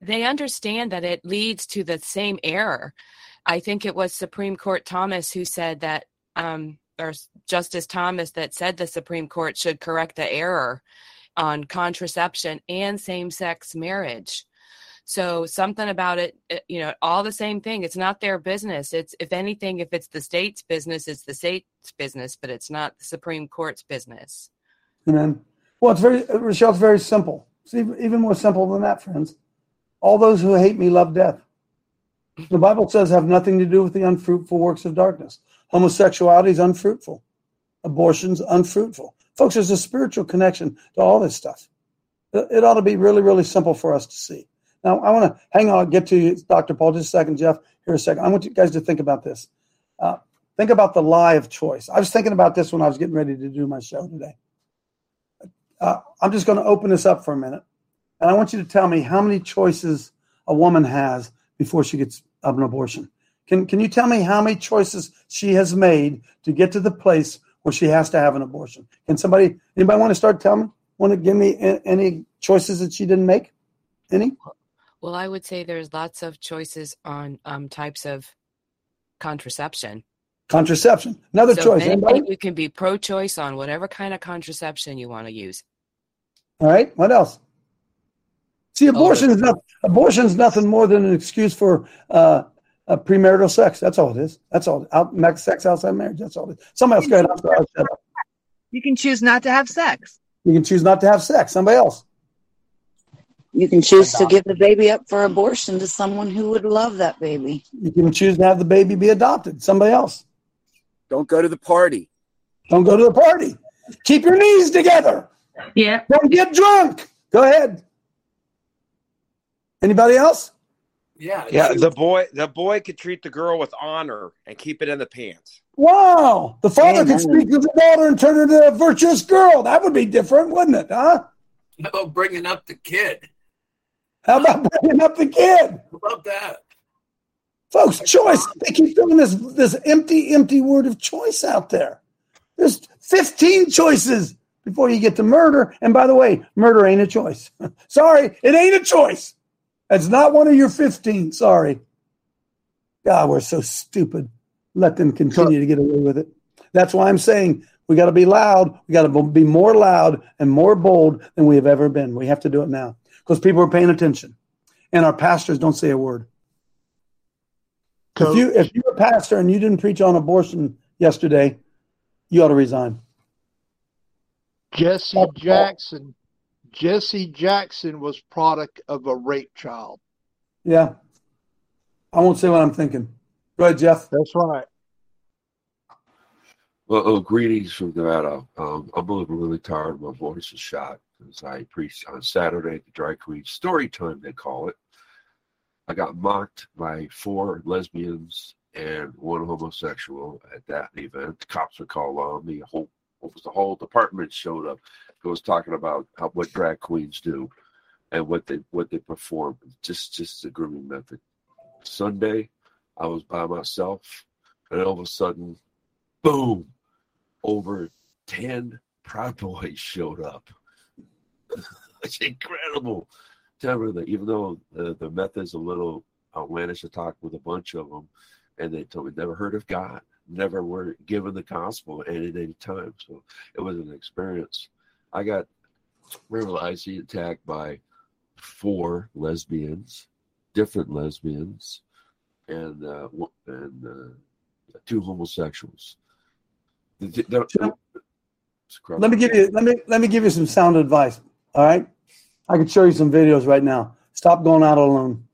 they understand that it leads to the same error. I think it was Supreme Court Thomas who said that, or Justice Thomas that said the Supreme Court should correct the error on contraception and same-sex marriage. So something about it, all the same thing. It's not their business. It's, if anything, if it's the state's business, it's the state's business, but it's not the Supreme Court's business. Amen. Well, it's very simple. It's even more simple than that, friends. All those who hate me love death. The Bible says have nothing to do with the unfruitful works of darkness. Homosexuality is unfruitful. Abortion's unfruitful. Folks, there's a spiritual connection to all this stuff. It ought to be really, really simple for us to see. Now, I want to hang on, get to you, Dr. Paul, just a second, Jeff, here a second. I want you guys to think about this. Think about the lie of choice. I was thinking about this when I was getting ready to do my show today. I'm just going to open this up for a minute, and I want you to tell me how many choices a woman has before she gets an abortion. Can you tell me how many choices she has made to get to the place where she has to have an abortion? Can anybody want to start telling me? Want to give me any choices that she didn't make? Any? Well, I would say there's lots of choices on types of contraception. Contraception. Another choice. You can be pro-choice on whatever kind of contraception you want to use. All right. What else? See, abortion is nothing more than an excuse for premarital sex. That's all it is. That's all. Sex outside marriage. That's all it is. Somebody else, go ahead. You can choose not to have sex. You can choose not to have sex. Somebody else. You can choose to give the baby up for abortion to someone who would love that baby. You can choose to have the baby be adopted. Somebody else. Don't go to the party. Don't go to the party. Keep your knees together. Yeah. Don't get drunk. Go ahead. Anybody else? Yeah. The boy could treat the girl with honor and keep it in the pants. Wow. The father could speak to the daughter and turn her into a virtuous girl. That would be different, wouldn't it? Huh? How about bringing up the kid? How about that? Folks, choice. They keep doing this empty word of choice out there. There's 15 choices before you get to murder. And by the way, murder ain't a choice. Sorry, it ain't a choice. It's not one of your 15. Sorry. God, we're so stupid. Let them continue to get away with it. That's why I'm saying we got to be loud. We got to be more loud and more bold than we have ever been. We have to do it now because people are paying attention, and our pastors don't say a word. Coach, if you're a pastor and you didn't preach on abortion yesterday, you ought to resign. Jesse Jackson was product of a rape child. Yeah. I won't say what I'm thinking. Go ahead, Jeff. That's right. Well, greetings from Nevada. I'm really tired. My voice is shot since I preached on Saturday at the Dry Queen Story Time, they call it. I got mocked by 4 lesbians and 1 homosexual at that event. Cops were called on me. The whole department showed up. It was talking about what drag queens do and what they perform. Just the grooming method. Sunday, I was by myself, and all of a sudden, boom, over 10 Proud Boys showed up. It's incredible. Everything, even though the method's a little outlandish, I talked with a bunch of them, and they told me never heard of God, never were given the gospel at any time. So it was an experience. I got realized he attacked by 4 lesbians, different lesbians, and 2 homosexuals. Let me give you some sound advice. All right. I could show you some videos right now. Stop going out alone.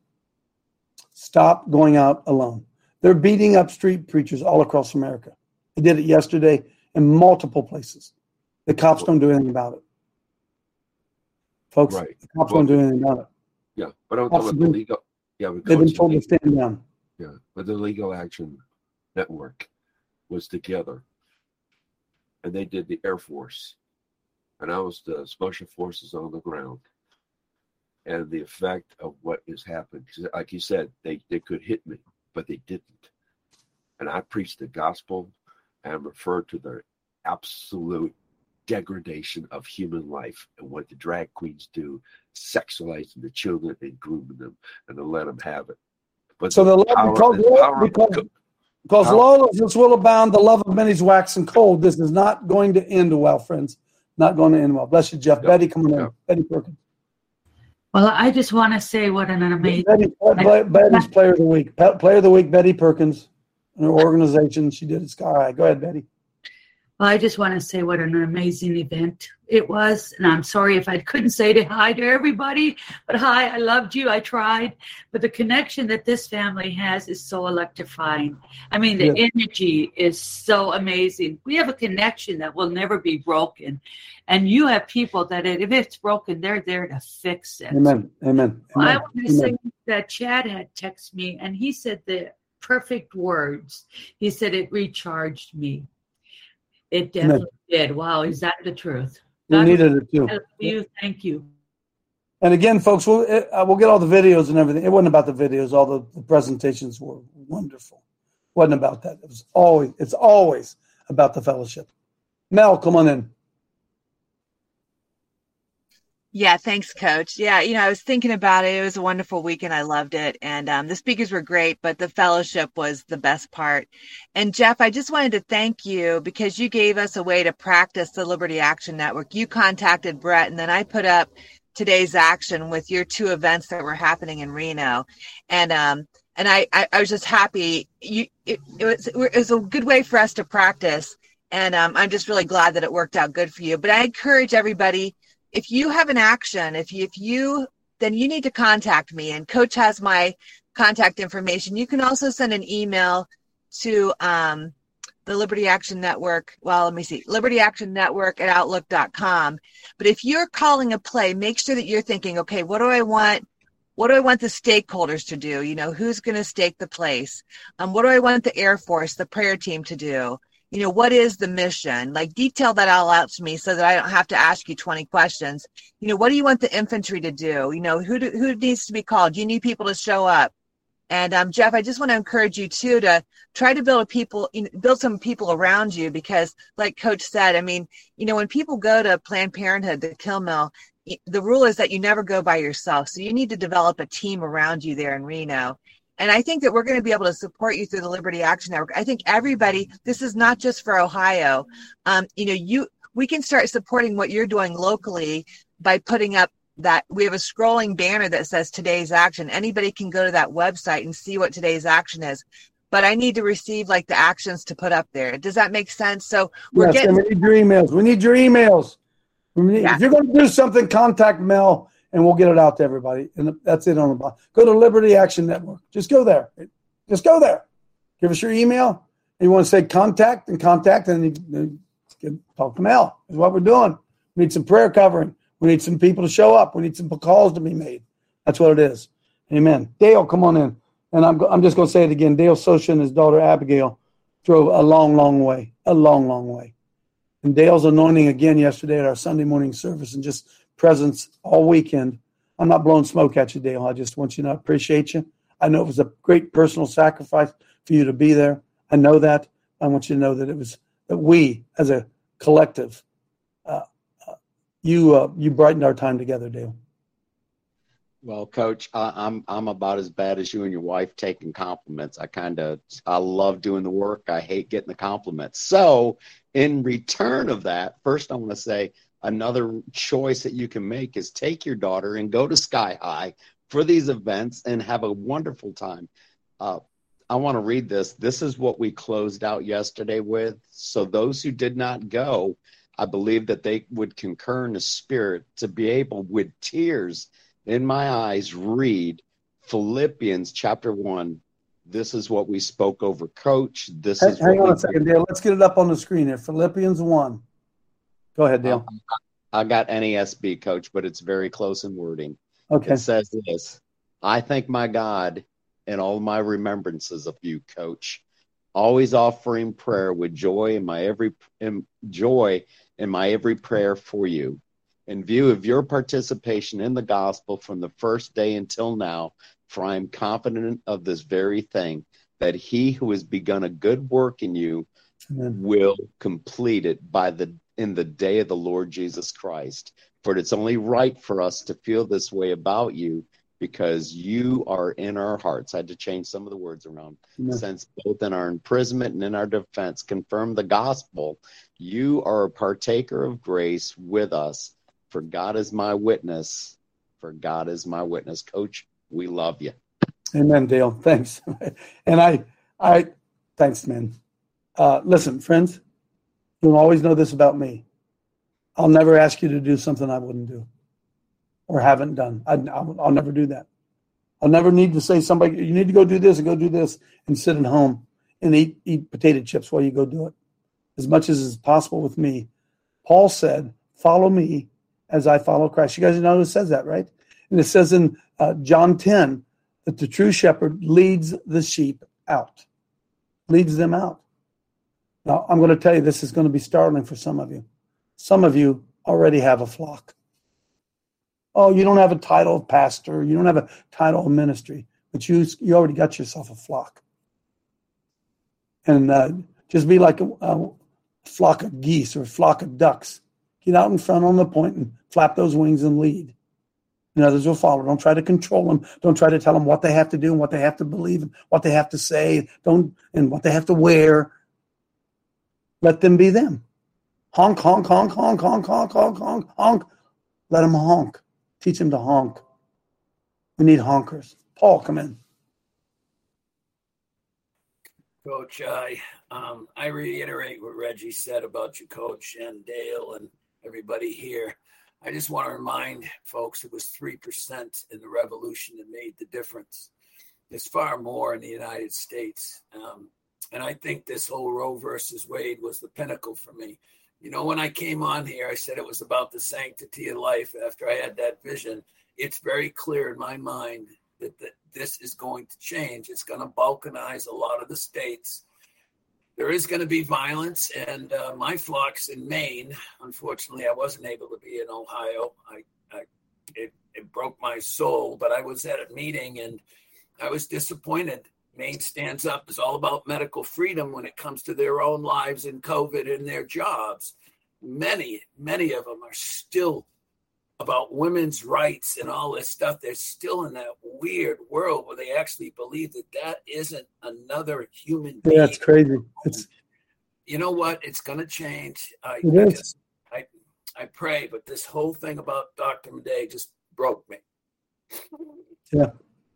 Stop going out alone. They're beating up street preachers all across America. They did it yesterday in multiple places. The cops don't do anything about it. Folks, right. The cops don't do anything about it. Yeah, but I'm talking about the legal. Yeah, they've been told to stand down. Yeah, but the Legal Action Network was together, and they did the Air Force. And I was the Special Forces on the ground. And the effect of what has happened, like you said, they could hit me, but they didn't. And I preached the gospel and referred to the absolute degradation of human life and what the drag queens do, sexualizing the children and grooming them and to let them have it. But so because lawlessness will abound, the love of many is waxing cold. This is not going to end well, friends. Not going to end well. Bless you, Jeff. Yep. Betty, come on in. Yep. Betty Perkins. Well, I just want to say what an amazing... Betty's Player of the Week. Player of the Week, Betty Perkins, and her organization. She did it Sky High. Go ahead, Betty. Well, I just want to say what an amazing event it was. And I'm sorry if I couldn't say hi to everybody, but hi, I loved you. I tried. But the connection that this family has is so electrifying. I mean, the energy is so amazing. We have a connection that will never be broken. And you have people that if it's broken, they're there to fix it. Amen. Well, I want to say that Chad had texted me, and he said the perfect words. He said, it recharged me. It definitely did. Wow, is that the truth? God, we needed it too. Thank you. And again, folks, we'll get all the videos and everything. It wasn't about the videos. All the presentations were wonderful. It wasn't about that. It's always about the fellowship. Mel, come on in. Yeah, thanks, Coach. Yeah, I was thinking about it. It was a wonderful weekend. I loved it. And the speakers were great, but the fellowship was the best part. And Jeff, I just wanted to thank you because you gave us a way to practice the Liberty Action Network. You contacted Brett, and then I put up today's action with your 2 events that were happening in Reno. And I was just happy. It was a good way for us to practice. And I'm just really glad that it worked out good for you. But I encourage everybody, if you have an action, then you need to contact me, and Coach has my contact information. You can also send an email to the Liberty Action Network. Well, let me see, libertyactionnetwork@outlook.com. But if you're calling a play, make sure that you're thinking, okay, what do I want? What do I want the stakeholders to do? Who's going to stake the place? What do I want the Air Force, the prayer team to do? What is the mission? Like, detail that all out to me so that I don't have to ask you 20 questions. What do you want the infantry to do? Who needs to be called? You need people to show up. And Jeff, I just want to encourage you too to try to build some people around you, because like Coach said, when people go to Planned Parenthood, the Kill Mill, the rule is that you never go by yourself. So you need to develop a team around you there in Reno. And I think that we're going to be able to support you through the Liberty Action Network. I think everybody, this is not just for Ohio. We can start supporting what you're doing locally by putting up that we have a scrolling banner that says today's action. Anybody can go to that website and see what today's action is. But I need to receive the actions to put up there. Does that make sense? So getting. We need your emails. If you're going to do something, contact Mel, and we'll get it out to everybody. And that's it on the bottom. Go to Liberty Action Network. Just go there. Give us your email. And you want to say contact, and you talk to Mel. Is what we're doing. We need some prayer covering. We need some people to show up. We need some calls to be made. That's what it is. Amen. Dale, come on in. And I'm just going to say it again. Dale Socha and his daughter Abigail drove a long, long way. And Dale's anointing again yesterday at our Sunday morning service, and just presence all weekend. I'm not blowing smoke at you, Dale. I just want you to know I appreciate you. I know it was a great personal sacrifice for you to be there. I know that. I want you to know that we, as a collective, you brightened our time together, Dale. Well, Coach, I'm about as bad as you and your wife taking compliments. I love doing the work. I hate getting the compliments. So in return of that, first I want to say another choice that you can make is take your daughter and go to Sky High for these events and have a wonderful time. I want to read this. This is what we closed out yesterday with. So those who did not go, I believe that they would concur in the spirit to be able, with tears in my eyes, read Philippians chapter 1. This is what we spoke over, Coach. This is hang on a second, Dale. Let's get it up on the screen here. Philippians 1. Go ahead, Dale. I got NASB, Coach, but it's very close in wording. Okay. It says this: I thank my God in all my remembrances of you, Coach, always offering prayer with joy in my every prayer for you. In view of your participation in the gospel from the first day until now, for I am confident of this very thing, that he who has begun a good work in you will complete it in the day of the Lord Jesus Christ. For it's only right for us to feel this way about you, because you are in our hearts. I had to change some of the words around. Yeah. Since both in our imprisonment and in our defense, confirm the gospel. You are a partaker of grace with us. For God is my witness. For God is my witness. Coach, we love you. Amen, Dale. Thanks. And I thanks, man. Listen, friends, you'll always know this about me. I'll never ask you to do something I wouldn't do or haven't done. I'll never do that. I'll never need to say to somebody, you need to go do this and go do this, and sit at home and eat potato chips while you go do it. As much as is possible with me. Paul said, follow me as I follow Christ. You guys know who says that, right? And it says in John 10 that the true shepherd leads the sheep out, leads them out. Now, I'm going to tell you, this is going to be startling for some of you. Some of you already have a flock. Oh, you don't have a title of pastor. You don't have a title of ministry, but you already got yourself a flock. And just be like a flock of geese or a flock of ducks. Get out in front on the point and flap those wings and lead. And others will follow. Don't try to control them. Don't try to tell them what they have to do and what they have to believe and what they have to say and what they have to wear. Let them be them. Honk, honk, honk, honk, honk, honk, honk, honk, honk. Let them honk. Teach them to honk. We need honkers. Paul, come in. Coach, I reiterate what Reggie said about you, Coach, and Dale, and everybody here. I just want to remind folks it was 3% in the revolution that made the difference. There's far more in the United States. And I think this whole Roe versus Wade was the pinnacle for me. You know, when I came on here, I said it was about the sanctity of life. After I had that vision, it's very clear in my mind that this is going to change. It's going to balkanize a lot of the states. There is going to be violence, and my flock's in Maine. Unfortunately, I wasn't able to be in Ohio. It broke my soul, but I was at a meeting, and I was disappointed. Maine Stands Up is all about medical freedom when it comes to their own lives and COVID and their jobs. Many, many of them are still about women's rights and all this stuff. They're still in that weird world where they actually believe that isn't another human being. Yeah, it's crazy. You know what? It's going to change. I pray, but this whole thing about Dr. Madej just broke me. Yeah,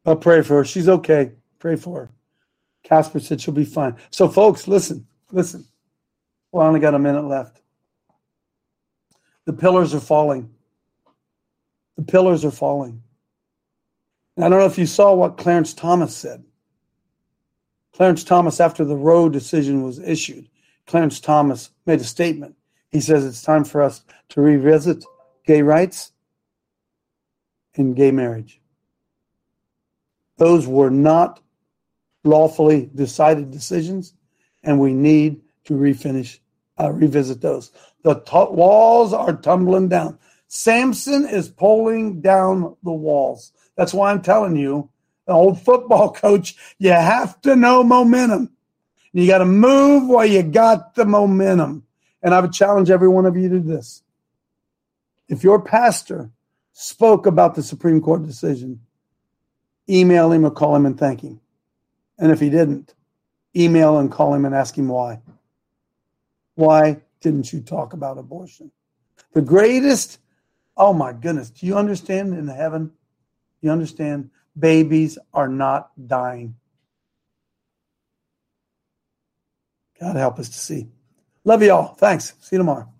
I'll pray for her. She's okay. Pray for her. Casper said she'll be fine. So, folks, listen. Well, I only got a minute left. The pillars are falling. The pillars are falling. And I don't know if you saw what Clarence Thomas said. Clarence Thomas, after the Roe decision was issued, Clarence Thomas made a statement. He says it's time for us to revisit gay rights and gay marriage. Those were not lawfully decided decisions, and we need to revisit those. The walls are tumbling down. Samson is pulling down the walls. That's why I'm telling you, the old football coach, you have to know momentum. You got to move while you got the momentum. And I would challenge every one of you to this. If your pastor spoke about the Supreme Court decision, email him or call him and thank him. And if he didn't, email and call him and ask him why. Why didn't you talk about abortion? The greatest, oh my goodness, do you understand in heaven? You understand babies are not dying. God help us to see. Love you all. Thanks. See you tomorrow.